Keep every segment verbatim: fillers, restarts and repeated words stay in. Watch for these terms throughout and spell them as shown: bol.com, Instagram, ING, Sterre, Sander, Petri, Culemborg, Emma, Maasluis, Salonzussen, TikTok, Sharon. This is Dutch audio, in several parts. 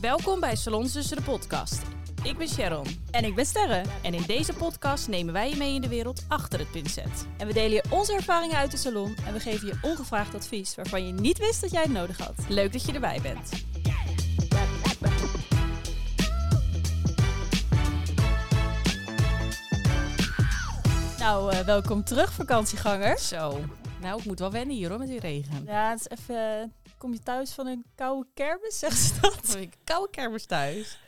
Welkom bij Salonzussen de podcast. Ik ben Sharon. En ik ben Sterre. En in deze podcast nemen wij je mee in de wereld achter het pincet. En we delen je onze ervaringen uit de salon en we geven je ongevraagd advies waarvan je niet wist dat jij het nodig had. Leuk dat je erbij bent. Nou, uh, welkom terug vakantieganger. Zo, nou ik moet wel wennen hier hoor met die regen. Ja, het is even... Kom je thuis van een koude kermis, zegt ze dat? Een koude kermis thuis.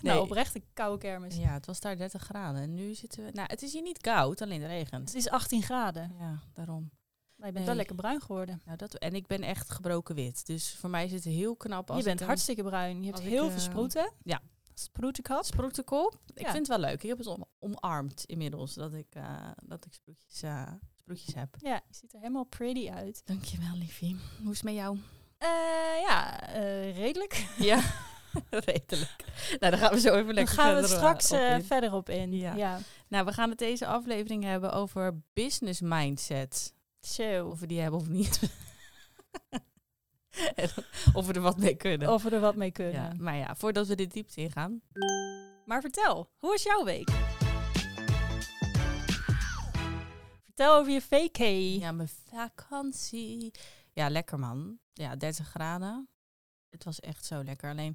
Nee. Nou, oprecht een koude kermis. Ja, het was daar dertig graden en nu zitten we... Nou, het is hier niet koud, alleen het regent. Het is achttien graden. Ja, daarom. Maar je bent nee. wel lekker bruin geworden. Nou, dat... En ik ben echt gebroken wit, dus voor mij is het heel knap als... Je bent dan... hartstikke bruin, je hebt als heel ik, veel sproeten. Ja. Sproetenkop. Sproetenkop. Ik ja. vind het wel leuk. Ik heb het om, omarmd inmiddels, dat ik, uh, dat ik sproetjes, uh, sproetjes heb. Ja, je ziet er helemaal pretty uit. Dankjewel, liefie. Hoe is het met jou? Uh, ja, uh, redelijk. Ja, redelijk. Nou, daar gaan we zo even lekker verder op in. Daar gaan we straks uh, verder op in. Ja. Ja. Nou, we gaan het deze aflevering hebben over business mindset. Zo. Of we die hebben of niet. Of we er wat mee kunnen. Of we er wat mee kunnen. Ja, maar ja, voordat we dit diepte in gaan. Maar vertel, hoe is jouw week? Vertel over je vacay. Ja, mijn vakantie. Ja, lekker man. Ja, dertig graden. Het was echt zo lekker. Alleen,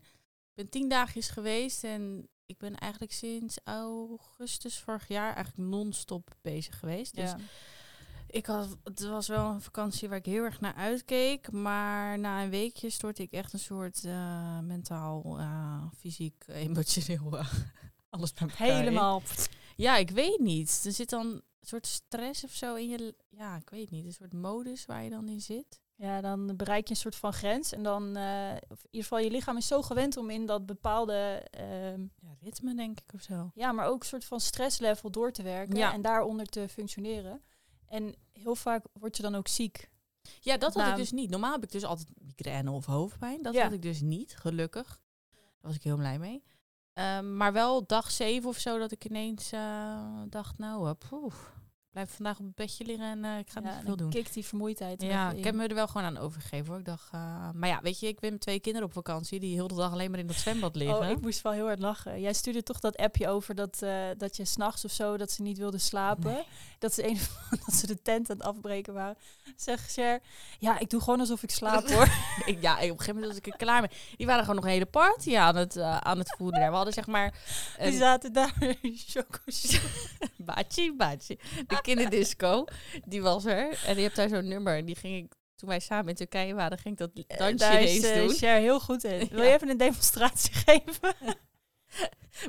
ik ben tien dagjes geweest en ik ben eigenlijk sinds augustus vorig jaar eigenlijk non-stop bezig geweest. Dus ja. ik had, het was wel een vakantie waar ik heel erg naar uitkeek. Maar na een weekje stortte ik echt een soort uh, mentaal, uh, fysiek, emotioneel, uh, alles bij elkaar. Helemaal. Ja, ik weet niet. Er zit dan een soort stress of zo in je... Ja, ik weet niet. Een soort modus waar je dan in zit. Ja, dan bereik je een soort van grens. En dan, uh, in ieder geval, je lichaam is zo gewend om in dat bepaalde... Uh, ja, ritme, denk ik, of zo. Ja, maar ook een soort van stresslevel door te werken. Ja. En daaronder te functioneren. En heel vaak word je dan ook ziek. Ja, dat had nou, ik dus niet. Normaal heb ik dus altijd migraine of hoofdpijn. Dat ja. had ik dus niet, gelukkig. Daar was ik heel blij mee. Uh, maar wel dag zeven of zo, dat ik ineens uh, dacht, nou, poef. Ik blijf vandaag op het bedje liggen en uh, ik ga ja, niet veel doen. Ja, kikt die vermoeidheid. Ja, ik heb me er wel gewoon aan overgegeven hoor. Ik dacht, uh, maar ja, weet je, ik ben met twee kinderen op vakantie die heel de dag alleen maar in dat zwembad liggen. Oh, ik moest wel heel hard lachen. Jij stuurde toch dat appje over dat, uh, dat je s'nachts of zo, dat ze niet wilden slapen. Nee. Dat, ze een, dat ze de tent aan het afbreken waren. Zeg, Cher, ja, ik doe gewoon alsof ik slaap hoor. ik, ja, op een gegeven moment was ik er klaar mee. Die waren gewoon nog een hele party aan het, uh, aan het voeren. We hadden zeg maar... Een... Die zaten daar in chocoshop. Baatje, baatje. De kinderdisco, die was er. En je hebt daar zo'n nummer. En die ging ik, toen wij samen in Turkije waren, ging ik dat dansje uh, eens uh, doen. Cher heel goed in. Wil je ja. even een demonstratie geven?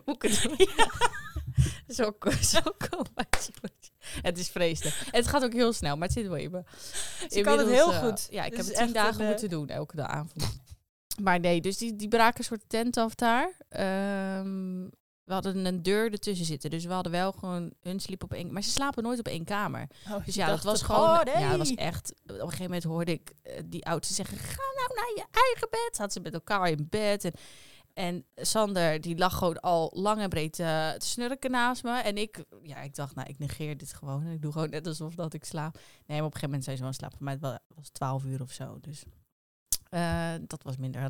Moet ik het doen? Ja. Zo kom, zo kom. Het is vreselijk. En het gaat ook heel snel, maar het zit wel in me. Ik kan het heel uh, goed. Ja, ik dus heb het tien dagen een, moeten doen, elke avond. Maar nee, dus die, die braken een soort tent af daar. Um, We hadden een deur ertussen zitten. Dus we hadden wel gewoon... Hun sliepen op één... Maar ze slapen nooit op één kamer. Oh, dus ja, dat was gewoon... Oh, nee. Ja, dat was echt... Op een gegeven moment hoorde ik uh, die oudste zeggen... Ga nou naar je eigen bed. Zaten ze met elkaar in bed. En, en Sander, die lag gewoon al lang en breed uh, te snurken naast me. En ik... Ja, ik dacht, nou, ik negeer dit gewoon. En ik doe gewoon net alsof dat ik slaap. Nee, maar op een gegeven moment zijn ze wel slapen. Maar het was twaalf uur of zo, dus... Uh, dat was minder,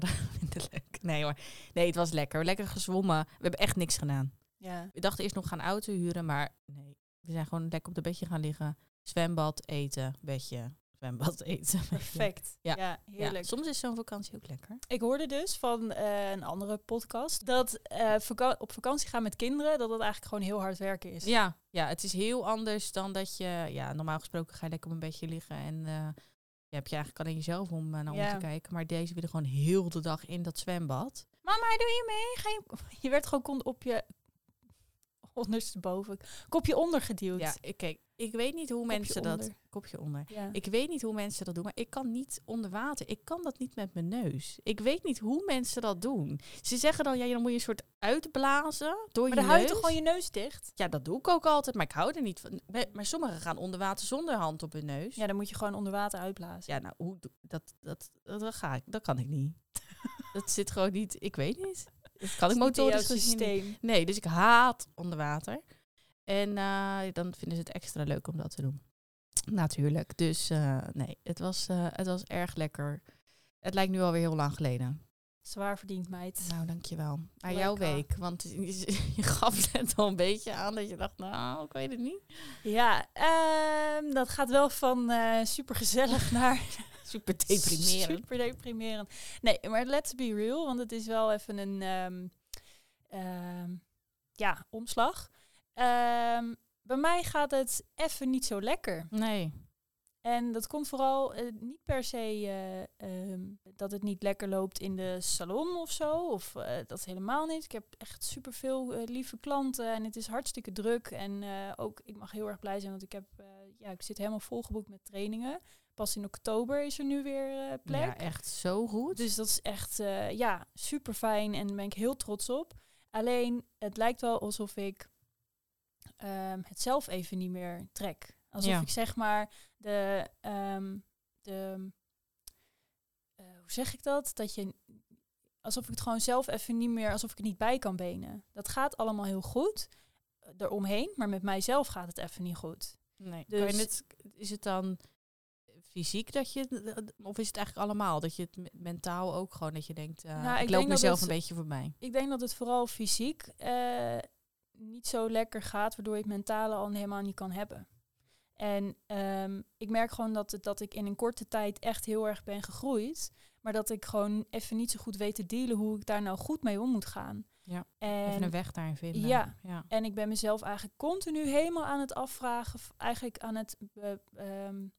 minder leuk. Nee hoor. Nee, het was lekker. Lekker gezwommen. We hebben echt niks gedaan. Ja. We dachten eerst nog gaan auto huren, maar nee. We zijn gewoon lekker op de bedje gaan liggen. Zwembad, eten, bedje. Zwembad, eten. Perfect. Ja, ja heerlijk. Ja. Soms is zo'n vakantie ook lekker. Ik hoorde dus van uh, een andere podcast dat uh, vaka- op vakantie gaan met kinderen, dat dat eigenlijk gewoon heel hard werken is. Ja, ja, het is heel anders dan dat je... Ja, normaal gesproken ga je lekker op een bedje liggen en... Uh, Je hebt je eigenlijk alleen jezelf om naar ja. om te kijken. Maar deze willen gewoon heel de dag in dat zwembad. Mama, doe je mee? Ga je... je werd gewoon op je ondersteboven. Kopje onder geduwd. Ja, ik, kijk, ik weet niet hoe kopje mensen onder. dat... Kopje onder. Ja. Ik weet niet hoe mensen dat doen. Maar ik kan niet onder water. Ik kan dat niet met mijn neus. Ik weet niet hoe mensen dat doen. Ze zeggen dan, ja, dan moet je een soort uitblazen door maar je neus. Maar dan hou je toch gewoon je neus dicht? Ja, dat doe ik ook altijd. Maar ik hou er niet van. Maar sommigen gaan onder water zonder hand op hun neus. Ja, dan moet je gewoon onder water uitblazen. Ja, nou, hoe dat, dat, dat, dat ga ik. Dat kan ik niet. Dat zit gewoon niet... Ik weet niet. Dat kan ik motorisch systeem. Nee, dus ik haat onder water. En uh, dan vinden ze het extra leuk om dat te doen. Natuurlijk. Dus uh, nee, het was, uh, het was erg lekker. Het lijkt nu alweer heel lang geleden. Zwaar verdiend, meid. Nou, dankjewel. Aan jouw week. Want je gaf net al een beetje aan dat je dacht, nou, ik weet het niet. Ja, um, dat gaat wel van uh, supergezellig naar... super deprimerend. Super deprimerend. Nee, maar let's be real. Want het is wel even een um, um, ja, omslag. Um, bij mij gaat het even niet zo lekker. Nee. En dat komt vooral uh, niet per se uh, um, dat het niet lekker loopt in de salon of zo. Of uh, dat helemaal niet. Ik heb echt superveel uh, lieve klanten en het is hartstikke druk. En uh, ook, ik mag heel erg blij zijn, want ik, heb, uh, ja, ik zit helemaal volgeboekt met trainingen. Pas in oktober is er nu weer uh, plek. Ja, echt zo goed. Dus dat is echt uh, ja, super fijn en daar ben ik heel trots op. Alleen, het lijkt wel alsof ik um, het zelf even niet meer trek. Alsof ja. ik zeg maar de, um, de uh, hoe zeg ik dat? Dat je, alsof ik het gewoon zelf even niet meer, alsof ik het niet bij kan benen. Dat gaat allemaal heel goed, eromheen, maar met mijzelf gaat het even niet goed. Nee. Dus kan je het, is het dan fysiek dat je, of is het eigenlijk allemaal dat je het mentaal ook gewoon dat je denkt, uh, nou, ik, ik loop mezelf het, een beetje voorbij? Ik denk dat het vooral fysiek uh, niet zo lekker gaat, waardoor je het mentale al helemaal niet kan hebben. En um, ik merk gewoon dat, dat ik in een korte tijd echt heel erg ben gegroeid. Maar dat ik gewoon even niet zo goed weet te dealen hoe ik daar nou goed mee om moet gaan. Ja, en, even een weg daarin vinden. Ja, ja, en ik ben mezelf eigenlijk continu helemaal aan het afvragen. Eigenlijk aan het, uh, um,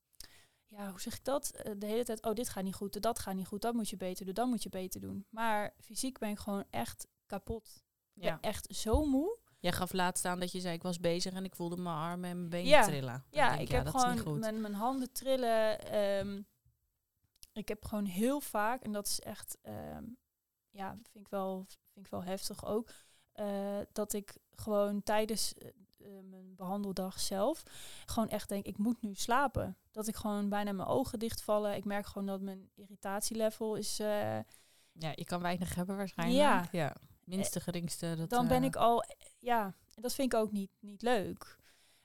ja, hoe zeg ik dat? De hele tijd, oh, dit gaat niet goed, dat gaat niet goed. Dat moet je beter doen, dat moet je beter doen. Maar fysiek ben ik gewoon echt kapot. Ik ja. ben echt zo moe. Jij gaf laatst aan dat je zei, ik was bezig en ik voelde mijn armen en mijn benen ja. trillen. Ja, denk, ik ja, heb dat gewoon mijn, mijn handen trillen. Um, ik heb gewoon heel vaak, en dat is echt, um, ja, vind ik, wel, vind ik wel heftig ook, uh, dat ik gewoon tijdens uh, mijn behandeldag zelf gewoon echt denk, ik moet nu slapen. Dat ik gewoon bijna mijn ogen dichtvallen. Ik merk gewoon dat mijn irritatielevel is... Uh, ja, je kan weinig hebben waarschijnlijk. Ja, ja. Minste, geringste. Dat, dan ben ik al... Ja, dat vind ik ook niet, niet leuk.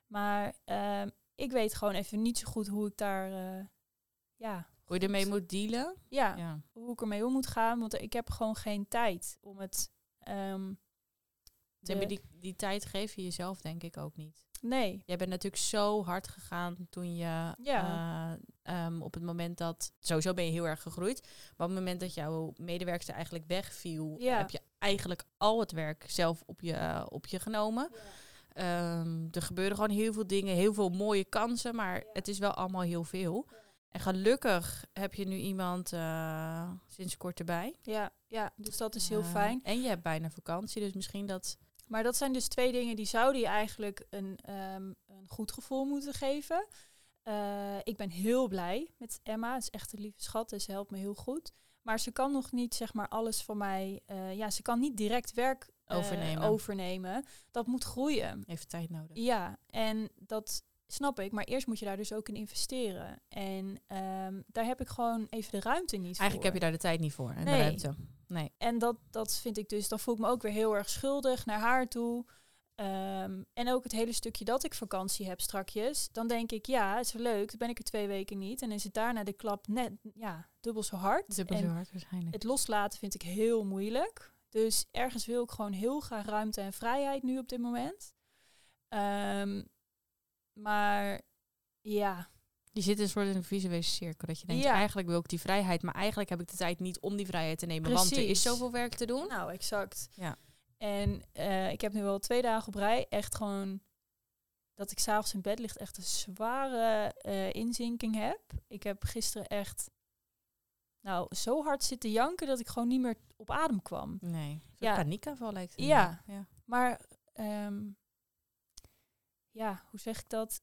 Maar uh, ik weet gewoon even niet zo goed hoe ik daar... Uh, ja, hoe je ermee moet dealen? Ja, ja, hoe ik ermee om moet gaan. Want ik heb gewoon geen tijd om het... Um, de... die, die tijd geef je jezelf denk ik ook niet. Nee. Jij bent natuurlijk zo hard gegaan toen je... Ja. Uh, um, op het moment dat... Sowieso ben je heel erg gegroeid. Maar op het moment dat jouw medewerkster eigenlijk wegviel... Ja. Heb je eigenlijk al het werk zelf op je, uh, op je genomen. Ja. Um, er gebeuren gewoon heel veel dingen. Heel veel mooie kansen. Maar ja. het is wel allemaal heel veel. Ja. En gelukkig heb je nu iemand uh, sinds kort erbij. Ja, ja, dus dat is heel uh, fijn. En je hebt bijna vakantie. Dus misschien dat... Maar dat zijn dus twee dingen die zouden je eigenlijk een, um, een goed gevoel moeten geven. Uh, ik ben heel blij met Emma. Het is echt een lieve schat en ze helpt me heel goed. Maar ze kan nog niet zeg maar alles van mij... Uh, ja, ze kan niet direct werk uh, overnemen. overnemen. Dat moet groeien. Heeft tijd nodig. Ja, en dat snap ik. Maar eerst moet je daar dus ook in investeren. En um, daar heb ik gewoon even de ruimte niet voor. Eigenlijk heb je daar de tijd niet voor en nee. de ruimte. Nee. En dat, dat vind ik dus, dan voel ik me ook weer heel erg schuldig naar haar toe. Um, en ook het hele stukje dat ik vakantie heb strakjes. Dan denk ik, ja, het is wel leuk, dan ben ik er twee weken niet. En is het daarna de klap net, ja, dubbel zo hard. Dubbel en zo hard waarschijnlijk. Het loslaten vind ik heel moeilijk. Dus ergens wil ik gewoon heel graag ruimte en vrijheid nu op dit moment. Um, maar ja... Je zit in een soort in een visuele cirkel. Dat je denkt, ja. eigenlijk wil ik die vrijheid. Maar eigenlijk heb ik de tijd niet om die vrijheid te nemen. Precies. Want er is zoveel werk te doen. Nou, exact. Ja. En uh, ik heb nu al twee dagen op rij. Echt gewoon dat ik 's avonds in bed ligt. Echt een zware uh, inzinking heb. Ik heb gisteren echt... Nou, zo hard zitten janken dat ik gewoon niet meer op adem kwam. Nee. Ja. Paniekaanval lijkt het. Ja. ja. Maar, um, ja, hoe zeg ik dat?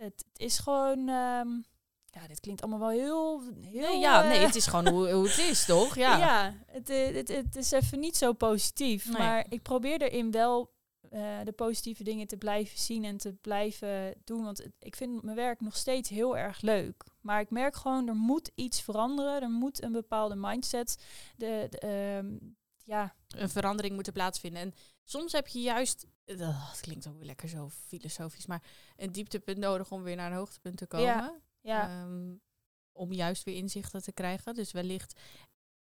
Het is gewoon... Um, ja, dit klinkt allemaal wel heel... heel nee, ja, uh, nee, het is gewoon hoe, hoe het is, toch? Ja, ja het, het, het is even niet zo positief. Nee. Maar ik probeer erin wel uh, de positieve dingen te blijven zien en te blijven doen. Want het, ik vind mijn werk nog steeds heel erg leuk. Maar ik merk gewoon, er moet iets veranderen. Er moet een bepaalde mindset... De, de, um, ja, een verandering moeten plaatsvinden. En soms heb je juist... Dat klinkt ook weer lekker zo filosofisch, maar een dieptepunt nodig om weer naar een hoogtepunt te komen. Ja, ja. Um, om juist weer inzichten te krijgen. Dus wellicht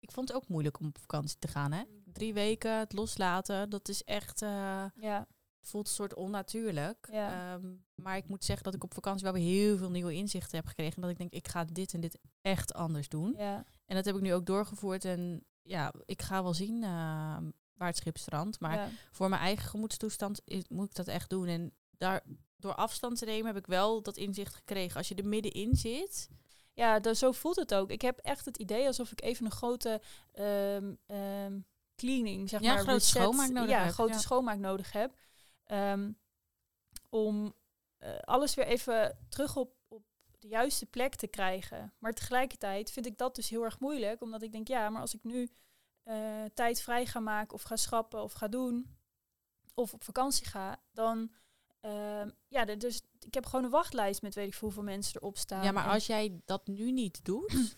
Ik vond het ook moeilijk om op vakantie te gaan, hè? Drie weken, het loslaten, dat is echt... Uh, ja. Het voelt een soort onnatuurlijk. Ja. Um, maar ik moet zeggen dat ik op vakantie wel weer heel veel nieuwe inzichten heb gekregen. Dat ik denk, ik ga dit en dit echt anders doen. Ja. En dat heb ik nu ook doorgevoerd. En ja, ik ga wel zien uh, waar het schip strandt. Maar ja. voor mijn eigen gemoedstoestand is, moet ik dat echt doen. En daar, door afstand te nemen heb ik wel dat inzicht gekregen. Als je er middenin zit... Ja, dus zo voelt het ook. Ik heb echt het idee alsof ik even een grote um, um, cleaning, zeg ja, maar, grote schoonmaak nodig ja, heb. grote ja. schoonmaak nodig heb. Um, om uh, alles weer even terug op, op de juiste plek te krijgen. Maar tegelijkertijd vind ik dat dus heel erg moeilijk. Omdat ik denk, ja, maar als ik nu uh, tijd vrij ga maken of ga schrappen of ga doen... of op vakantie ga, dan... Uh, ja, dus ik heb gewoon een wachtlijst met weet ik hoeveel mensen erop staan. Ja, maar als jij dat nu niet doet,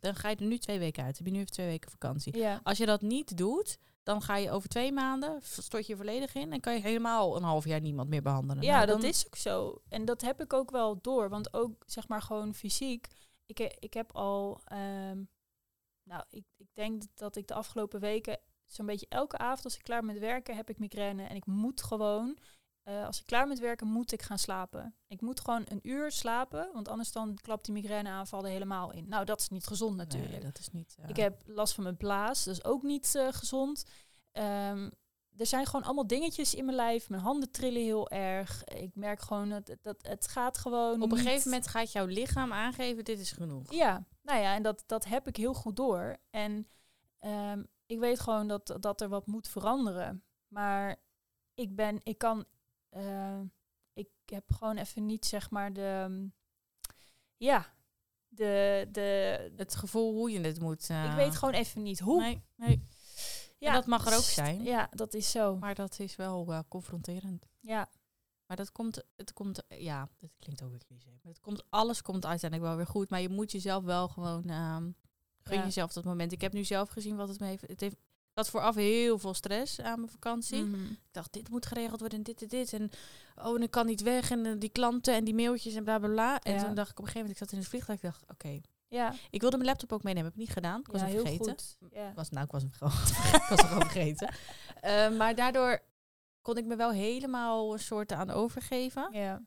dan ga je er nu twee weken uit. Dan heb je nu even twee weken vakantie. Ja. Als je dat niet doet, dan ga je over twee maanden, stort je volledig in... en kan je helemaal een half jaar niemand meer behandelen. Ja, nou, dan... dat is ook zo. En dat heb ik ook wel door. Want ook, zeg maar, gewoon fysiek. Ik, ik heb al... Um, nou, ik, ik denk dat ik de afgelopen weken... zo'n beetje elke avond als ik klaar ben met werken... heb ik migraine en ik moet gewoon... Uh, als ik klaar met werken, moet ik gaan slapen. Ik moet gewoon een uur slapen, want anders dan klapt die migraineaanval er helemaal in. Nou, dat is niet gezond natuurlijk. Nee, dat is niet, uh... Ik heb last van mijn blaas, dat is ook niet uh, gezond. Um, er zijn gewoon allemaal dingetjes in mijn lijf. Mijn handen trillen heel erg. Ik merk gewoon dat, dat het gaat gewoon Op een niet... gegeven moment gaat jouw lichaam aangeven, dit is genoeg. Ja, nou ja, en dat, dat heb ik heel goed door. En um, ik weet gewoon dat, dat er wat moet veranderen. Maar ik ben, ik kan... Uh, ik heb gewoon even niet, zeg maar, de... Um, ja, de, de... Het gevoel hoe je het moet... Uh, ik weet gewoon even niet hoe. Nee, nee. Ja, en dat mag er ook zijn. Ja, dat is zo. Maar dat is wel uh, confronterend. Ja. Maar dat komt... Het komt ja, dat klinkt ook weer cliché. Maar het komt, alles komt uiteindelijk wel weer goed. Maar je moet jezelf wel gewoon... Uh, gun ja. jezelf dat moment. Ik heb nu zelf gezien wat het me heeft... Het heeft Ik had vooraf heel veel stress aan mijn vakantie. Mm-hmm. Ik dacht, dit moet geregeld worden en dit en dit. En oh, en ik kan niet weg. En uh, die klanten en die mailtjes en bla bla bla. En ja. toen dacht ik op een gegeven moment, ik zat in het vliegtuig. Ik dacht, oké. Okay. Ja. Ik wilde mijn laptop ook meenemen. Heb ik niet gedaan. Ik was ja, hem vergeten. Yeah. Was, nou, ik was hem gewoon, ik was hem gewoon vergeten. Uh, maar daardoor kon ik me wel helemaal een soort aan overgeven. Ja.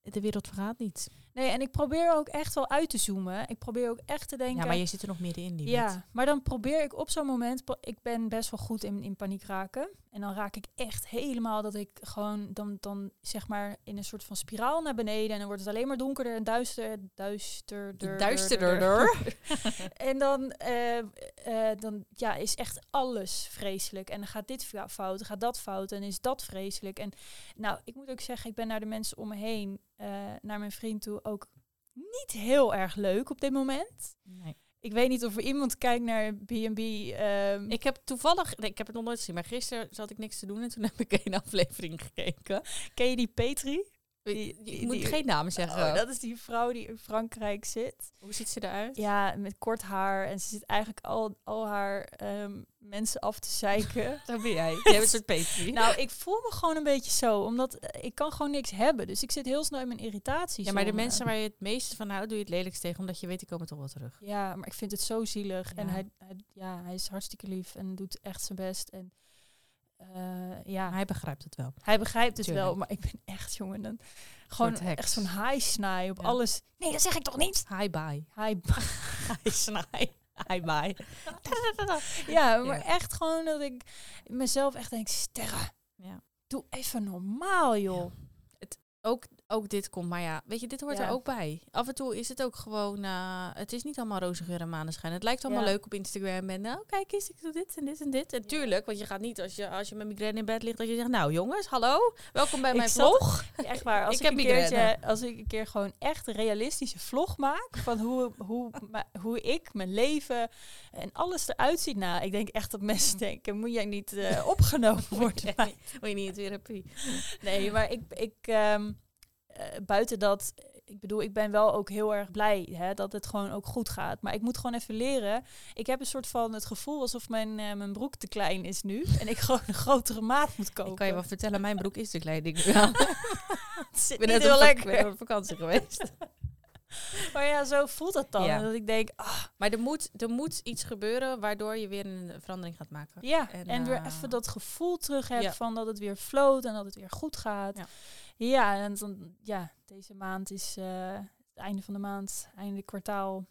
De wereld vergaat niet. Nee, en ik probeer ook echt wel uit te zoomen. Ik probeer ook echt te denken... Ja, maar je zit er nog middenin. Die ja, met. Maar dan probeer ik op zo'n moment... Ik ben best wel goed in, in paniek raken. En dan raak ik echt helemaal dat ik gewoon... Dan, dan zeg maar in een soort van spiraal naar beneden. En dan wordt het alleen maar donkerder en duister, duisterder. Duisterder. En dan, uh, uh, dan ja, is echt alles vreselijk. En dan gaat dit fout, dan gaat dat fout. En is dat vreselijk. En nou, ik moet ook zeggen, ik ben naar de mensen om me heen... Uh, naar mijn vriend toe ook niet heel erg leuk op dit moment. Nee. Ik weet niet of er iemand kijkt naar B en B. Um... Ik heb toevallig... Nee, ik heb het nog nooit gezien, maar gisteren zat ik niks te doen... en toen heb ik een aflevering gekeken. Ken je die Petri? Die, die, die, die, je moet die, geen naam zeggen. Oh, dat is die vrouw die in Frankrijk zit. Hoe ziet ze eruit? Ja, met kort haar. En ze zit eigenlijk al, al haar um, mensen af te zeiken. Daar ben jij. Jij bent een soort Petri. Nou, ik voel me gewoon een beetje zo. Omdat uh, ik kan gewoon niks hebben. Dus ik zit heel snel in mijn irritaties. Ja, maar de mensen waar je het meeste van houdt... doe je het lelijkst tegen. Omdat je weet, die komen toch wel terug. Ja, maar ik vind het zo zielig. Ja. En hij, hij, ja, hij is hartstikke lief. En doet echt zijn best. En... Uh, ja, hij begrijpt het wel. Hij begrijpt het Tuurlijk. wel, maar ik ben echt, jongen, dan gewoon echt zo'n high-snaai op ja. alles. Nee, dat zeg ik toch niet? High-bye. High-snaai. High-bye. Ja, maar ja. echt gewoon dat ik mezelf echt denk, Sterre, ja. doe even normaal, joh. Ja. Het, ook, ook dit komt, maar ja, weet je, dit hoort ja. er ook bij. Af en toe is het ook gewoon, uh, het is niet allemaal roze geur en maneschijn. Het lijkt allemaal ja. leuk op Instagram en nou, kijk eens, ik doe dit en dit en dit. En tuurlijk, want je gaat niet als je, als je met migraine in bed ligt, dat je zegt, nou jongens, hallo, welkom bij ik mijn zat, vlog. Echt waar, als ik, ik, heb een keertje, als ik een keer gewoon echt een realistische vlog maak, van hoe, hoe, ma, hoe ik, mijn leven en alles eruit ziet. Nou, ik denk echt dat mensen denken, moet jij niet uh, opgenomen worden? Nee, moet je niet in therapie? Nee, maar ik... ik um, Uh, buiten dat, ik bedoel, ik ben wel ook heel erg blij hè, dat het gewoon ook goed gaat. Maar ik moet gewoon even leren. Ik heb een soort van het gevoel alsof mijn, uh, mijn broek te klein is nu. En ik gewoon een grotere maat moet kopen. Ik kan je wel vertellen, mijn broek is te klein. Ik ben net heel lekker op vakantie geweest. Maar ja, zo voelt dat dan. Ja. Dat ik denk, ah, Maar er moet, er moet iets gebeuren waardoor je weer een verandering gaat maken. Ja, en, en uh, weer even dat gevoel terug hebt ja. van dat het weer floot en dat het weer goed gaat. Ja, ja en dan, ja, deze maand is uh, het einde van de maand, einde kwartaal.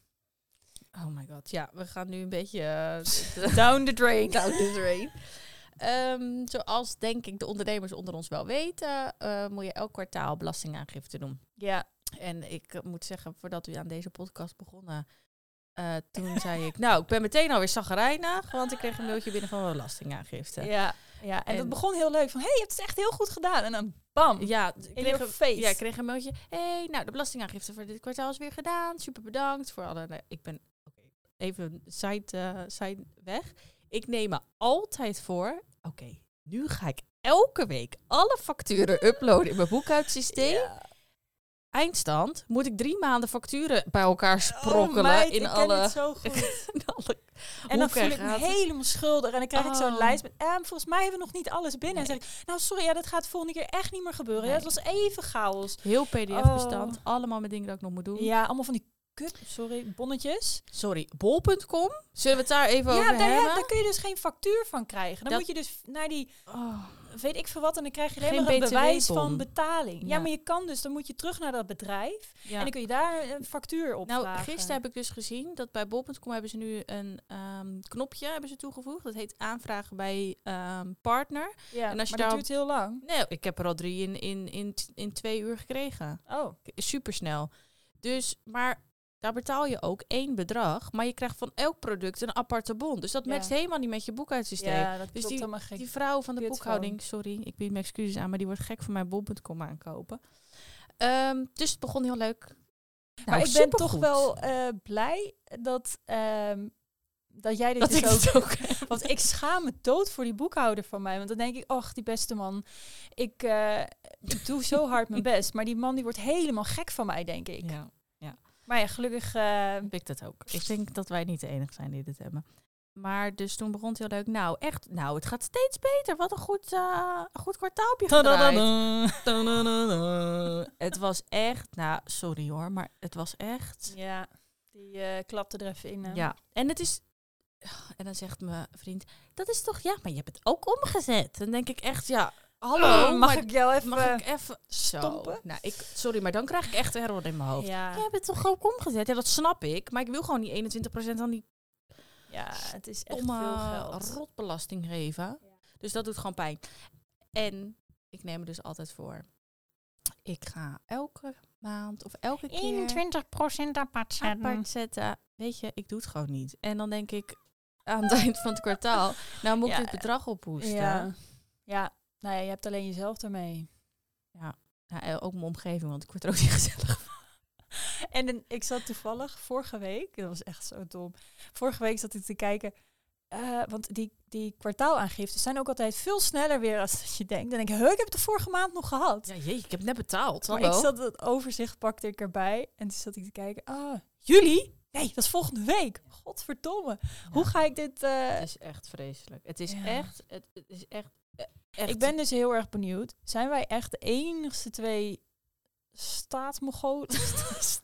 Oh my god, ja, we gaan nu een beetje uh, down the drain. Down the drain. Um, zoals denk ik de ondernemers onder ons wel weten, uh, moet je elk kwartaal belastingaangifte doen. Ja. En ik moet zeggen, voordat u aan deze podcast begonnen, uh, toen zei ik, nou, ik ben meteen alweer chagrijnig, want ik kreeg een mailtje binnen van mijn belastingaangifte. Ja, ja. En, en dat begon heel leuk, van, hé, hey, je hebt het echt heel goed gedaan. En dan bam, ja, ik kreeg een feest. Ja, ik kreeg een mailtje, hé, hey, nou, de belastingaangifte voor dit kwartaal is weer gedaan, super bedankt voor alle... Nee, ik ben, okay, even side, uh, side weg. Ik neem me altijd voor, oké, okay, nu ga ik elke week alle facturen uploaden in mijn boekhoudsysteem. Ja. Eindstand moet ik drie maanden facturen bij elkaar sprokkelen. Oh meid, in, ik alle... ken het zo goed. in alle... En dan voel ik me helemaal schuldig. En dan krijg oh. ik zo'n lijst met... Eh, volgens mij hebben we nog niet alles binnen. Nee. En zeg ik, nou sorry, ja, dat gaat volgende keer echt niet meer gebeuren. Nee. Ja, het was even chaos. Heel P D F-bestand. Oh. Allemaal met dingen dat ik nog moet doen. Ja, allemaal van die... Sorry, bonnetjes. Sorry, bol punt com. Zullen we het daar even ja, over daar hebben? Ja, daar kun je dus geen factuur van krijgen. Dan dat... moet je dus naar die... Oh. Weet ik veel wat. En dan krijg je helemaal een bewijs van betaling. Ja. ja, maar je kan dus. Dan moet je terug naar dat bedrijf. Ja. En dan kun je daar een factuur op nou, vragen. Gisteren heb ik dus gezien dat bij bol punt com hebben ze nu een um, knopje hebben ze toegevoegd. Dat heet aanvragen bij um, partner. Ja, en als je maar dat duurt heel lang. Nee, ik heb er al drie in, in, in, in twee uur gekregen. Oh. Supersnel. Dus, maar... Daar betaal je ook één bedrag, maar je krijgt van elk product een aparte bon. Dus dat ja. matcht helemaal niet met je boekhoudsysteem. Ja, dat dus die, gek. die vrouw van de Beautiful. boekhouding, sorry, ik bied mijn excuses aan, maar die wordt gek van mijn bol punt com aankopen. Um, dus het begon heel leuk. Nou, maar ik ben toch goed. wel uh, blij dat, um, dat jij dit dat dus ook... ook want ik schaam me dood voor die boekhouder van mij. Want dan denk ik, och, die beste man, ik uh, doe zo hard mijn best. Maar die man die wordt helemaal gek van mij, denk ik. Ja. Maar ja, gelukkig uh, heb ik dat ook. Ik denk dat wij niet de enige zijn die dit hebben. Maar dus toen begon het heel leuk. Nou, echt, nou, het gaat steeds beter. Wat een goed, uh, een goed kwartaal heb je gedraaid. Het was echt, nou, sorry hoor, maar het was echt... Ja, die uh, klapte er even in. Hè. Ja, en het is... En dan zegt mijn vriend, dat is toch... Ja, maar je hebt het ook omgezet. Dan denk ik echt, ja... Hallo, oh, mag maar, ik jou even, mag ik even stompen? Zo. Nou, ik, sorry, maar dan krijg ik echt error in mijn hoofd. Ja. Jij hebt het toch ook omgezet? Ja, dat snap ik. Maar ik wil gewoon die eenentwintig procent aan die... Ja, het is echt veel geld. Rotbelasting geven. Ja. Dus dat doet gewoon pijn. En ik neem me dus altijd voor. Ik ga elke maand of elke keer... eenentwintig procent apart zetten. Apart zetten. Weet je, ik doe het gewoon niet. En dan denk ik aan het eind van het kwartaal... Nou moet ik ja. het bedrag ophoesten. Ja, ja. Nou ja, je hebt alleen jezelf ermee. Ja, nou, ook mijn omgeving, want ik word er ook niet gezellig van. En een, ik zat toevallig vorige week, dat was echt zo dom. Vorige week zat ik te kijken, uh, want die, die kwartaalaangiftes zijn ook altijd veel sneller weer als je denkt. Dan denk ik, ik heb het de vorige maand nog gehad. Ja, jee, ik heb net betaald. Maar hallo. Ik zat dat overzicht, pakte ik erbij en toen zat ik te kijken, ah, juli? Nee, dat is volgende week. Godverdomme. Ja. Hoe ga ik dit... Uh... Het is echt vreselijk. Het is ja. echt, het, het is echt... Echt. Ik ben dus heel erg benieuwd. Zijn wij echt de enigste twee staatsmogolen staats,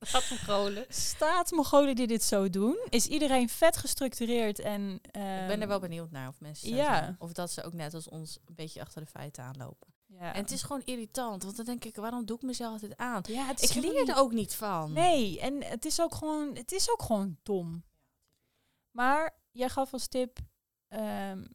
staatsmogolen staatsmogolen die dit zo doen? Is iedereen vet gestructureerd? En, um... Ik ben er wel benieuwd naar of mensen ja. zijn, of dat ze ook net als ons een beetje achter de feiten aanlopen. Ja. En het is gewoon irritant, want dan denk ik, waarom doe ik mezelf dit aan? Ja, het ik leer niet... er ook niet van. Nee, en het is ook gewoon, het is ook gewoon dom. Maar jij gaf als tip... Um,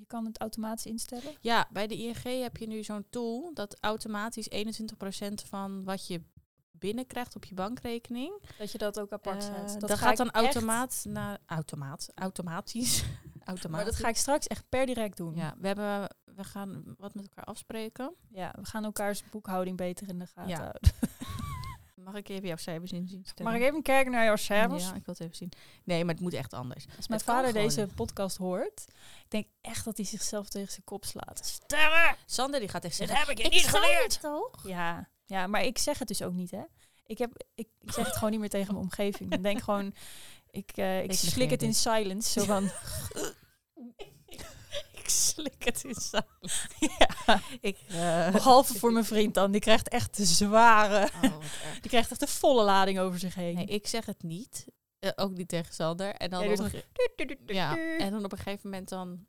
Je kan het automatisch instellen? Ja, bij de I N G heb je nu zo'n tool dat automatisch eenentwintig procent van wat je binnenkrijgt op je bankrekening. Dat je dat ook apart uh, zet. Dat, dat gaat dan automaat naar automaat, automatisch. automatisch. Maar dat ga ik straks echt per direct doen. Ja, we hebben we gaan wat met elkaar afspreken. Ja, we gaan elkaars boekhouding beter in de gaten ja. houden. Mag ik even jouw cijfers inzien? Mag ik even kijken naar jouw cijfers? Ja, ik wil het even zien. Nee, maar het moet echt anders. Als mijn vader deze podcast hoort... Ik denk echt dat hij zichzelf tegen zijn kop slaat. Sterre! Sander, die gaat echt zeggen... Dit heb ik je niet geleerd! Toch? Ja, ja, maar ik zeg het dus ook niet, hè? Ik, heb, ik, ik zeg het gewoon niet meer tegen mijn omgeving. Ik denk gewoon... Ik, uh, ik, ik slik het in silence. Zo van... Ik slik het in silence. Ja. Ik, uh, behalve voor mijn vriend dan. Die krijgt echt de zware... Oh, die krijgt echt de volle lading over zich heen. Nee, ik zeg het niet. Uh, ook niet tegen Sander. En dan, ja, op, ge- ja, en dan op een gegeven moment dan...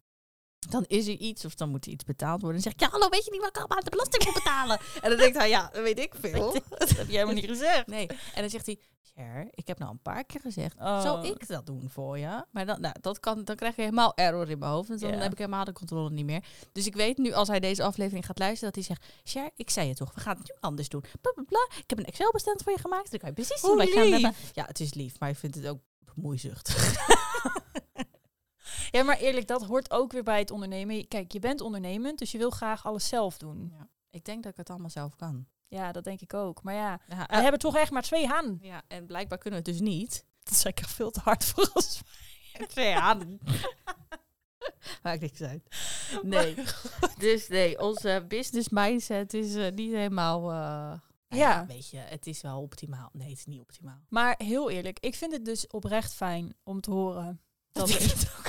Dan is er iets, of dan moet er iets betaald worden. En dan zeg ik, ja, hallo, weet je niet wat ik allemaal de belasting moet betalen? En dan denkt hij, ja, dat weet ik veel. Dat, dat heb jij maar niet gezegd. Nee. En dan zegt hij, Cher, ik heb nou een paar keer gezegd, oh. zou ik dat doen voor je? Maar dan, nou, dat kan, dan krijg je helemaal error in mijn hoofd. En dan yeah. heb ik helemaal de controle niet meer. Dus ik weet nu, als hij deze aflevering gaat luisteren, dat hij zegt, Cher, ik zei het toch, we gaan het nu anders doen. Bla, bla, bla. Ik heb een Excel-bestand voor je gemaakt. Dan kan je precies zien wat je aan hebt. Ja, het is lief, maar ik vind het ook bemoeizuchtig. Ja, maar eerlijk, dat hoort ook weer bij het ondernemen. Kijk, je bent ondernemend, dus je wil graag alles zelf doen. Ja. Ik denk dat ik het allemaal zelf kan. Ja, dat denk ik ook. Maar ja, ja we uh, hebben toch echt maar twee hanen. Ja, en blijkbaar kunnen we het dus niet. Dat is eigenlijk veel te hard voor ons. Twee hanen. Maakt niks uit. Nee. Dus nee, onze business mindset is uh, niet helemaal... Uh... Ja, weet je, het is wel optimaal. Nee, het is niet optimaal. Maar heel eerlijk, ik vind het dus oprecht fijn om te horen... Dat ik het ook.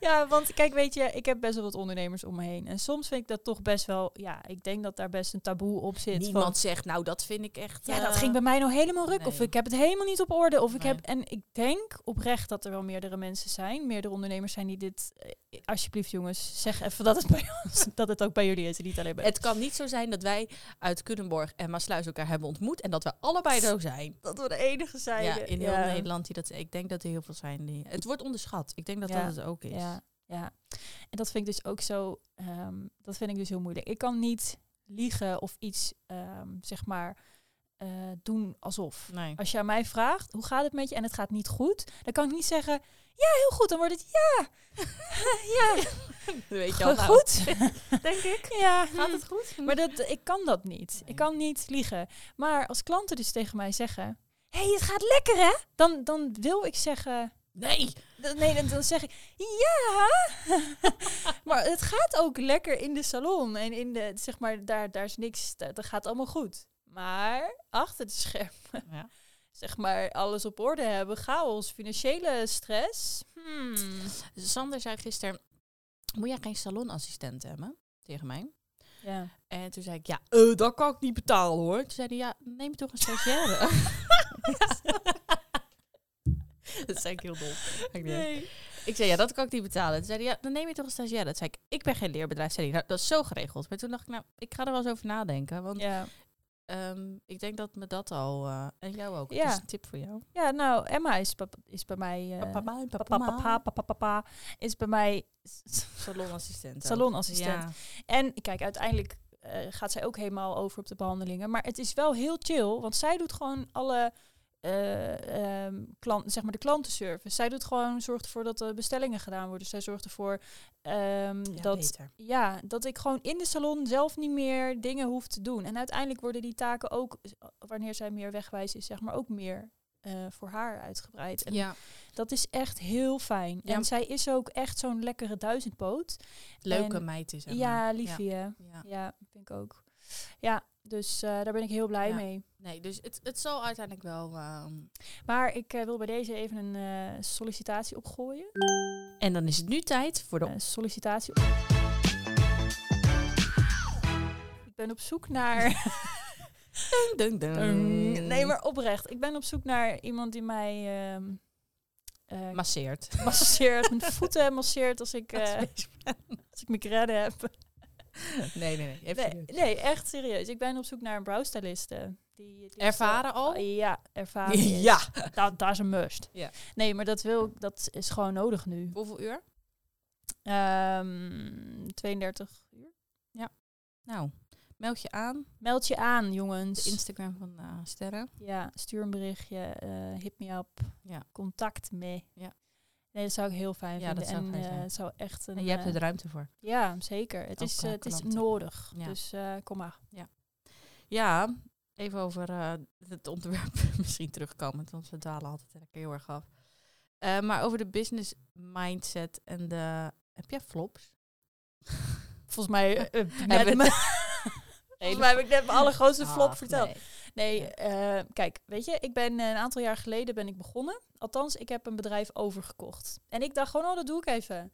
Ja, want kijk, weet je, ik heb best wel wat ondernemers om me heen. En soms vind ik dat toch best wel... Ja, ik denk dat daar best een taboe op zit. Niemand van, zegt, nou, dat vind ik echt... Ja, uh, dat ging bij mij nou helemaal ruk. Nee. Of ik heb het helemaal niet op orde. Of ik nee. heb, en ik denk oprecht dat er wel meerdere mensen zijn. Meerdere ondernemers zijn die dit... Eh, alsjeblieft, jongens, zeg even dat het bij ons... dat het ook bij jullie is, niet alleen bij ons. Het kan niet zo zijn dat wij uit Culemborg en Maasluis elkaar hebben ontmoet... en dat we allebei zo zijn. Dat we de enige zijn. Ja, in heel ja. Nederland. Die dat, ik denk dat er heel veel zijn. Die, het wordt onderschat. Ik denk dat ja. dat het ook is. Ja, ja, en dat vind ik dus ook zo, um, dat vind ik dus heel moeilijk. Ik kan niet liegen of iets, um, zeg maar, uh, doen alsof. Nee. Als je aan mij vraagt, hoe gaat het met je en het gaat niet goed, dan kan ik niet zeggen, ja, heel goed, dan wordt het ja. Ja, weet je al nou. Goed, denk ik. Ja, gaat het goed? Maar dat, ik kan dat niet. Nee. Ik kan niet liegen. Maar als klanten dus tegen mij zeggen, hé, hey, het gaat lekker hè, dan, dan wil ik zeggen... Nee. Nee, dan zeg ik, ja. Maar het gaat ook lekker in de salon. En in de, zeg maar, daar, daar is niks, daar, dat gaat allemaal goed. Maar achter de schermen, ja. zeg maar, alles op orde hebben. Chaos, financiële stress. Hmm. Sander zei gisteren, moet jij geen salonassistent hebben? Tegen mij. Ja. En toen zei ik, ja, uh, dat kan ik niet betalen hoor. Toen zei hij, ja, neem toch een stagiaire. Dat zei ik heel dom. Ik, nee. ik zei, ja, dat kan ik niet betalen. Toen zei hij, ja, dan neem je toch een stagiair. Dat zei ik, ik ben geen leerbedrijf. Zei hij, nou, dat is zo geregeld. Maar toen dacht ik, nou, ik ga er wel eens over nadenken. Want ja. um, ik denk dat me dat al... Uh, en jou ook. Ja. Dat is een tip voor jou. Ja, nou, Emma is, pap- is bij mij... Uh, papa, papa, papa, papa, papa, is bij mij... Salonassistent. Salonassistent. Ja. En kijk, uiteindelijk uh, gaat zij ook helemaal over op de behandelingen. Maar het is wel heel chill. Want zij doet gewoon alle... Uh, um, klant, zeg maar de klantenservice. Zij doet gewoon, zorgt ervoor dat de bestellingen gedaan worden. Zij zorgt ervoor um, ja, dat, beter. Ja, dat ik gewoon in de salon zelf niet meer dingen hoef te doen. En uiteindelijk worden die taken ook, wanneer zij meer wegwijs is, zeg maar ook meer uh, voor haar uitgebreid. En ja. dat is echt heel fijn. Ja. En zij is ook echt zo'n lekkere duizendpoot. Leuke en, meid is. Ja, liefie. Ja. Ja. ja, vind ik ook. Ja, dus uh, daar ben ik heel blij ja. mee. Nee, dus het, het zal uiteindelijk wel... Uh... Maar ik uh, wil bij deze even een uh, sollicitatie opgooien. En dan is het nu tijd voor de uh, sollicitatie. Ik ben op zoek naar... dun, dun, dun. Nee, maar oprecht. Ik ben op zoek naar iemand die mij... Uh, uh, masseert. Masseert, mijn voeten masseert als ik, uh, als ik migraine heb. Nee, nee, nee. Nee, nee, echt serieus. Ik ben op zoek naar een browstyliste. Die ervaren al? al? Ja, ervaren is. Ja. Dat, dat is een must. Ja. Nee, maar dat, wil, dat is gewoon nodig nu. Hoeveel uur? Um, tweeëndertig uur. Ja. Nou, meld je aan. Meld je aan, jongens. De Instagram van uh, Sterre. Ja, stuur een berichtje. Uh, hit me up. Ja. Contact me. Ja. Nee, dat zou ik heel fijn ja, vinden. Dat zou en, fijn uh, het zou echt een, en je hebt er ruimte voor. Ja, zeker. Het, is, uh, het is nodig. Ja. Dus uh, kom maar. Ja, ja even over uh, het onderwerp misschien terugkomen. Want we dwalen altijd heel erg af. Uh, maar over de business mindset en de... Heb jij flops? Volgens mij... Uh, net me... Volgens mij heb ik net mijn allergrootste ah, flop verteld. Nee. Nee, uh, kijk, weet je, ik ben uh, een aantal jaar geleden ben ik begonnen. Althans, ik heb een bedrijf overgekocht. En ik dacht gewoon, oh, dat doe ik even.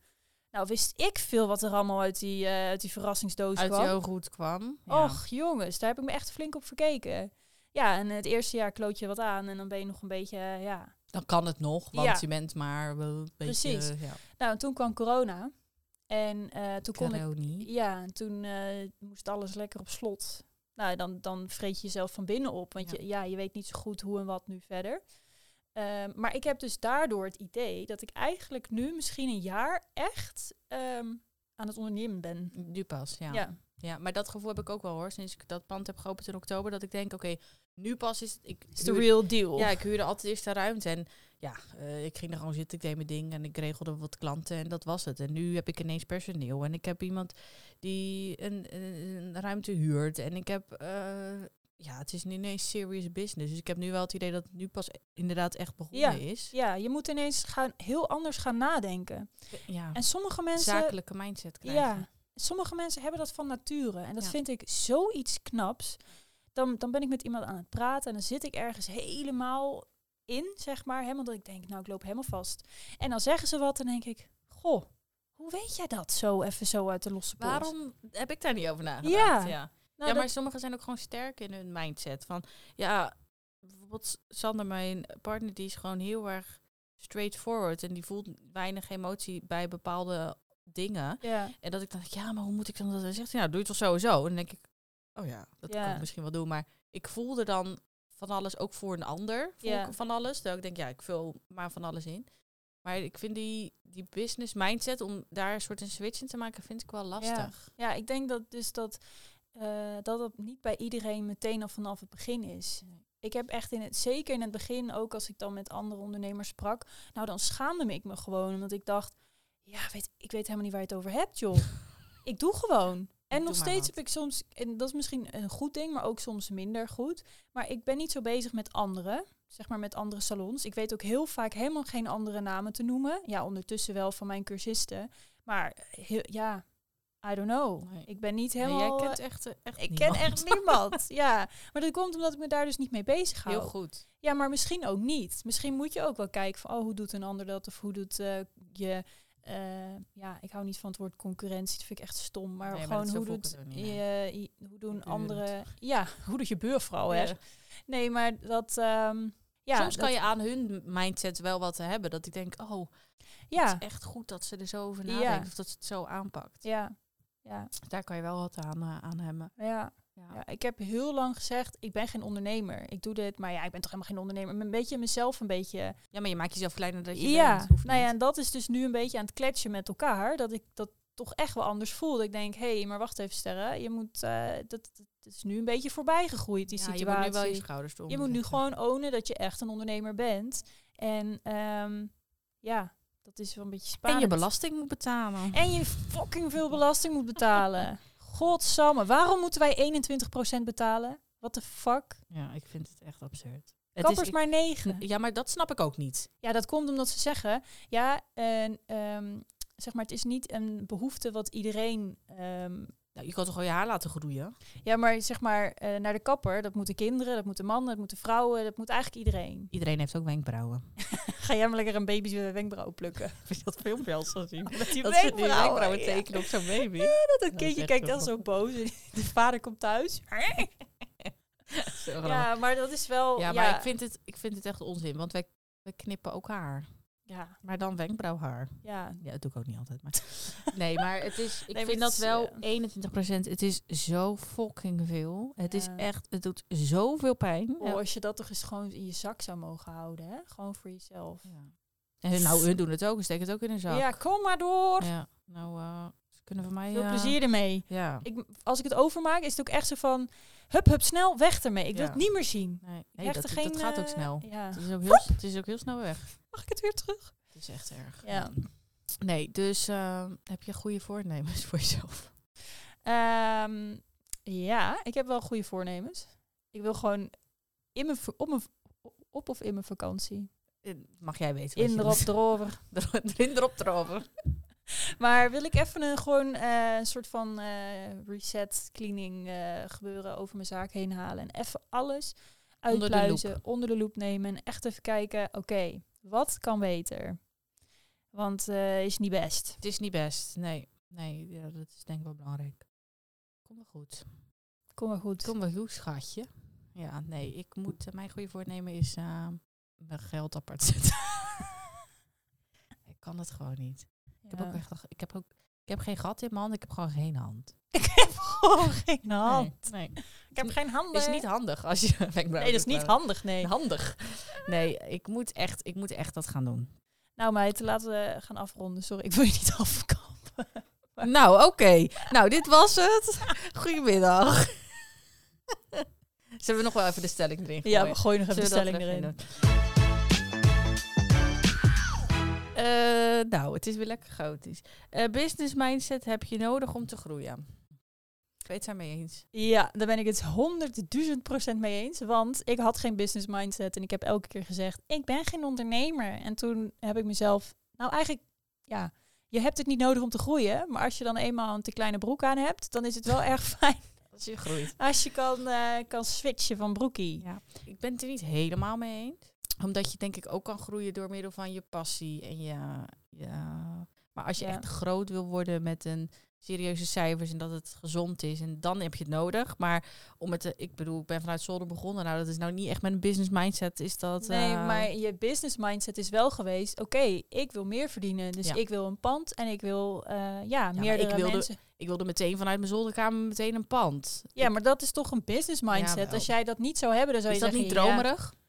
Nou, wist ik veel wat er allemaal uit die, uh, uit die verrassingsdoos uit kwam. Uit die hooghoed kwam. Ja. Och, jongens, daar heb ik me echt flink op verkeken. Ja, en het eerste jaar kloot je wat aan en dan ben je nog een beetje, uh, ja... Dan kan het nog, want ja. je bent maar een beetje... Precies. Ja. Nou, en toen kwam corona. En uh, toen kon ik... Ja, en toen uh, moest alles lekker op slot. Nou, dan, dan vreet je jezelf van binnen op. Want ja. Je, ja, je weet niet zo goed hoe en wat nu verder. Um, maar ik heb dus daardoor het idee dat ik eigenlijk nu misschien een jaar echt um, aan het ondernemen ben. Nu pas, ja. ja. Ja, maar dat gevoel heb ik ook wel hoor. Sinds ik dat pand heb geopend in oktober, dat ik denk, oké, okay, nu pas is het... Ik It's the real deal. Ja, ik huurde altijd eerst de ruimte. En ja, uh, ik ging er gewoon zitten, ik deed mijn ding en ik regelde wat klanten en dat was het. En nu heb ik ineens personeel en ik heb iemand die een, een ruimte huurt en ik heb... Uh, ja, het is ineens serious business. Dus ik heb nu wel het idee dat het nu pas inderdaad echt begonnen ja, is. Ja, je moet ineens gaan heel anders gaan nadenken. Ja. En sommige mensen... Zakelijke mindset krijgen. Ja, sommige mensen hebben dat van nature. En dat ja. vind ik zoiets knaps. Dan, dan ben ik met iemand aan het praten en dan zit ik ergens helemaal in, zeg maar. Helemaal dat ik denk, nou, ik loop helemaal vast. En dan zeggen ze wat en denk ik, goh, hoe weet jij dat zo even zo uit de losse pols? Waarom heb ik daar niet over nagedacht? Ja, ja. Nou, ja, maar sommigen zijn ook gewoon sterk in hun mindset. Van ja, bijvoorbeeld Sander, mijn partner, die is gewoon heel erg straightforward. En die voelt weinig emotie bij bepaalde dingen. Ja. En dat ik dacht, ja, maar hoe moet ik dan dat? En zegt hij, nou, doe je het toch sowieso? En dan denk ik, oh ja, dat ja. kan ik misschien wel doen. Maar ik voelde dan van alles, ook voor een ander. Voel ja. ik van alles. Terwijl ik denk, ja, ik vul maar van alles in. Maar ik vind die, die business mindset, om daar een soort een switch in te maken, vind ik wel lastig. Ja, ja ik denk dat dus dat... Uh, dat het niet bij iedereen meteen al vanaf het begin is. Nee. Ik heb echt in het, zeker in het begin, ook als ik dan met andere ondernemers sprak, nou dan schaamde ik me gewoon, omdat ik dacht, ja, weet, ik weet helemaal niet waar je het over hebt, joh. Ik doe gewoon. En doe nog steeds heb ik soms, en dat is misschien een goed ding, maar ook soms minder goed, maar ik ben niet zo bezig met anderen, zeg maar met andere salons. Ik weet ook heel vaak helemaal geen andere namen te noemen. Ja, ondertussen wel van mijn cursisten, maar heel, ja... I don't know. Nee. Ik ben niet helemaal... Nee, jij kent echt, echt ik niemand. ken echt niemand, ja. Maar dat komt omdat ik me daar dus niet mee bezig hou. Heel goed. Ja, maar misschien ook niet. Misschien moet je ook wel kijken van... oh, hoe doet een ander dat? Of hoe doet uh, je... Uh, ja, ik hou niet van het woord concurrentie. Dat vind ik echt stom. Maar nee, gewoon maar hoe, doet, je, hoe doen Beurt. andere... Ja, hoe doet je buurvrouw, ja. hè? Nee, maar dat... Um, ja, soms dat, kan je aan hun mindset wel wat te hebben. Dat ik denk, oh, ja. het is echt goed dat ze er zo over nadenkt. Ja. Of dat ze het zo aanpakt. Ja. Ja. Daar kan je wel wat aan, uh, aan hebben. Ja. Ja. ja, ik heb heel lang gezegd, ik ben geen ondernemer. Ik doe dit, maar ja, ik ben toch helemaal geen ondernemer. Een beetje mezelf een beetje... Ja, maar je maakt jezelf kleiner dan je ja. bent. Ja, nou ja, en dat is dus nu een beetje aan het kletsen met elkaar. Dat ik dat toch echt wel anders voel. Dat ik denk, hé, hey, maar wacht even Sterre. Je moet... Uh, dat, dat is nu een beetje voorbij gegroeid, die ja, situatie. Je moet nu wel je schouders eronder. Je moet nu gewoon ownen dat je echt een ondernemer bent. En um, ja... Dat is wel een beetje spannend. En je belasting moet betalen. En je fucking veel belasting moet betalen. Godsamme. Waarom moeten wij eenentwintig procent betalen? What the fuck? Ja, ik vind het echt absurd. Kappers het is, maar negen. Ja, maar dat snap ik ook niet. Ja, dat komt omdat ze zeggen... Ja, en, um, zeg maar, het is niet een behoefte wat iedereen... Um, nou, je kan toch al je haar laten groeien? Ja, maar zeg maar, uh, naar de kapper... Dat moeten kinderen, dat moeten mannen, dat moeten vrouwen... Dat moet eigenlijk iedereen. Iedereen heeft ook wenkbrauwen. Ga jij maar lekker een baby's wenkbrauwen plukken. Heb je dat filmpje al zo zien? Dat die wenkbrauwen tekenen op zo'n baby. Ja, dat een kindje kijkt dan zo boos. De vader komt thuis. Ja, maar dat is wel... Ja, maar ja. Ik, vind het, ik vind het echt onzin. Want wij, wij knippen ook haar. Ja. Maar dan wenkbrauwhaar. Ja. Ja, dat doe ik ook niet altijd. Maar. Nee, maar het is... Ik nee, vind dat wel eenentwintig procent. Het is zo fucking veel. Het ja. is echt... Het doet zoveel pijn. Oh, als je dat toch eens gewoon in je zak zou mogen houden, hè? Gewoon voor jezelf. Ja. En nou, hun doen het ook. Ze steken het ook in hun zak. Ja, kom maar door. Ja. Nou, uh, ze kunnen van mij... Veel uh, plezier ermee. Ja. Ik, als ik het overmaak, is het ook echt zo van... Hup, hup, snel, weg ermee. Ik ja. wil het niet meer zien. Nee, nee dat, er geen, dat gaat ook snel. Ja. Het, is ook heel, het is ook heel snel weg. Mag ik het weer terug? Het is echt erg. Ja. Nee, dus uh, heb je goede voornemens voor jezelf? Um, ja, ik heb wel goede voornemens. Ik wil gewoon in mijn op, mijn, op of in mijn vakantie. In, mag jij weten? Wat in erop erover. In erop erover. Maar wil ik even een gewoon uh, een soort van uh, reset, cleaning uh, gebeuren over mijn zaak heen halen. En even alles uitpluizen, onder de, onder de loep nemen. En echt even kijken, oké, okay, wat kan beter? Want het uh, is niet best. Het is niet best, nee. Nee, ja, dat is denk ik wel belangrijk. Kom maar goed. Kom maar goed. Kom maar goed, schatje. Ja, nee, ik moet... Uh, mijn goede voornemen is... Uh, mijn geld apart zetten. Ik kan dat gewoon niet. Ja. Ik heb ook echt, ik heb ook, ik heb geen gat in mijn hand. Ik heb gewoon geen hand. Ik heb gewoon geen hand. Nee, nee. Ik heb geen handen. Is niet handig als je. Nee, dat is niet handig. Nee, handig. Nee, ik moet echt, ik moet echt dat gaan doen. Nou, meid, laten we gaan afronden. Sorry, ik wil je niet afkampen. Nou, oké. Okay. Nou, dit was het. Goedemiddag. Zullen we nog wel even de stelling erin gooien? Ja, we gooien nog even de stelling erin. erin uh, nou, het is weer lekker chaotisch. Uh, business mindset heb je nodig om te groeien. Ik weet het daar mee eens. Ja, daar ben ik het honderdduizend procent mee eens. Want ik had geen business mindset. En ik heb elke keer gezegd, ik ben geen ondernemer. En toen heb ik mezelf... Nou, eigenlijk... ja. Je hebt het niet nodig om te groeien. Maar als je dan eenmaal een te kleine broek aan hebt... dan is het wel erg fijn als je groeit. Als je kan, uh, kan switchen van broekie. Ja. Ik ben het er niet helemaal mee eens. Omdat je denk ik ook kan groeien door middel van je passie. En je, ja. Maar als je ja. echt groot wil worden met een serieuze cijfers... en dat het gezond is, en dan heb je het nodig. Maar om het te, ik bedoel, ik ben vanuit zolder begonnen. Nou, dat is nou niet echt met een business mindset. Is dat, nee, uh... maar je business mindset is wel geweest... oké, okay, ik wil meer verdienen. Dus ja. ik wil een pand en ik wil uh, ja, ja, meerdere ik wilde, mensen... Ik wilde meteen vanuit mijn zolderkamer meteen een pand. Ja, maar dat is toch een business mindset. Ja, als jij dat niet zou hebben, dan zou je zeggen... Is dat zeggen, niet dromerig? Ja.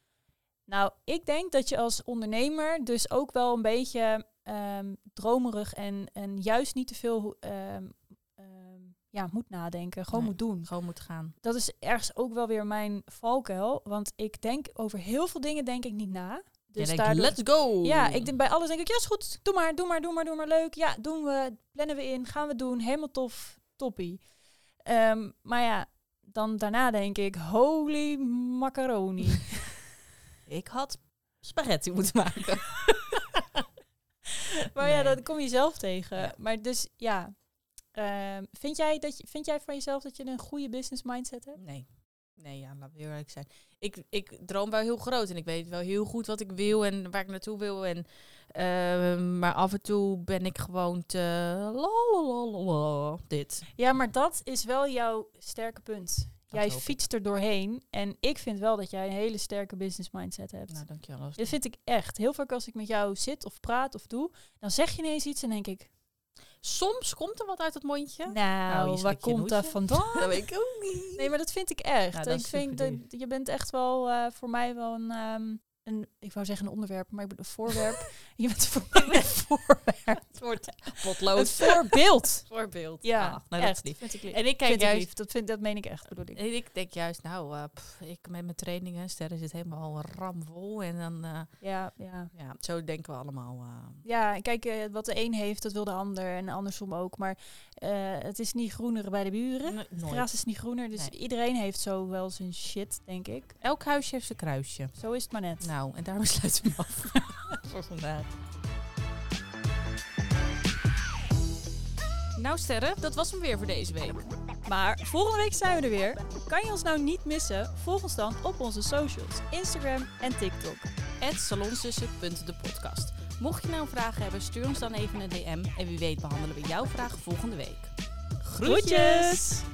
Nou, ik denk dat je als ondernemer dus ook wel een beetje... Um, dromerig en, en juist niet te veel um, um, ja, moet nadenken. Gewoon nee, moet doen. Gewoon moet gaan. Dat is ergens ook wel weer mijn valkuil. Want ik denk over heel veel dingen denk ik niet na. Dus ja, daar let's go! Ja, ik denk bij alles denk ik, ja is goed, doe maar, doe maar, doe maar, doe maar leuk. Ja, doen we, plannen we in, gaan we doen. Helemaal tof, toppie. Um, maar ja, dan daarna denk ik, holy macaroni. Ik had spaghetti moeten maken. Maar nee. ja, dat kom je zelf tegen. Ja. Maar dus, ja. Uh, vind, jij dat je, vind jij van jezelf dat je een goede business mindset hebt? Nee. Nee, ja, laat heel eerlijk zijn. Ik, ik droom wel heel groot. En ik weet wel heel goed wat ik wil en waar ik naartoe wil. En, uh, maar af en toe ben ik gewoon te... Lalalala, dit. Ja, maar dat is wel jouw sterke punt. Dat jij fietst er doorheen. En ik vind wel dat jij een hele sterke business mindset hebt. Nou, dankjewel. Dat vind ik echt. Heel vaak als ik met jou zit of praat of doe... dan zeg je ineens iets en denk ik... Soms komt er wat uit het mondje. Nou, nou waar komt dat vandaan? Dat weet ik ook niet. Nee, maar dat vind ik echt. Nou, dat ik vind dat, je bent echt wel uh, voor mij wel een... Um, een, ik wou zeggen een onderwerp, maar ik bedoel een voorwerp. Je bent voor mij een voorwerp. Het wordt potlood. Een voorbeeld. voorbeeld. Ja, ah, nou, echt. Dat vind ik lief. En ik kijk vind juist, ik lief. Dat, vind, dat meen ik echt, bedoel ik. En ik denk juist, nou, uh, pff, ik met mijn trainingen, Sterre zit helemaal ramvol en dan. Uh, ja, ja, ja. Zo denken we allemaal. Uh, ja, kijk, uh, wat de een heeft, dat wil de ander en andersom ook. Maar uh, het is niet groener bij de buren. No, het gras is niet groener, dus nee. Iedereen heeft zo wel zijn shit, denk ik. Elk huisje heeft zijn kruisje. Zo is het maar net. Nou, en daarom sluiten we hem af voor vandaag. Nou Sterre, dat was hem weer voor deze week. Maar volgende week zijn we er weer. Kan je ons nou niet missen? Volg ons dan op onze socials, Instagram en TikTok. at salonzussen punt de podcast. Mocht je nou vragen hebben, stuur ons dan even een D M. En wie weet behandelen we jouw vraag volgende week. Groetjes!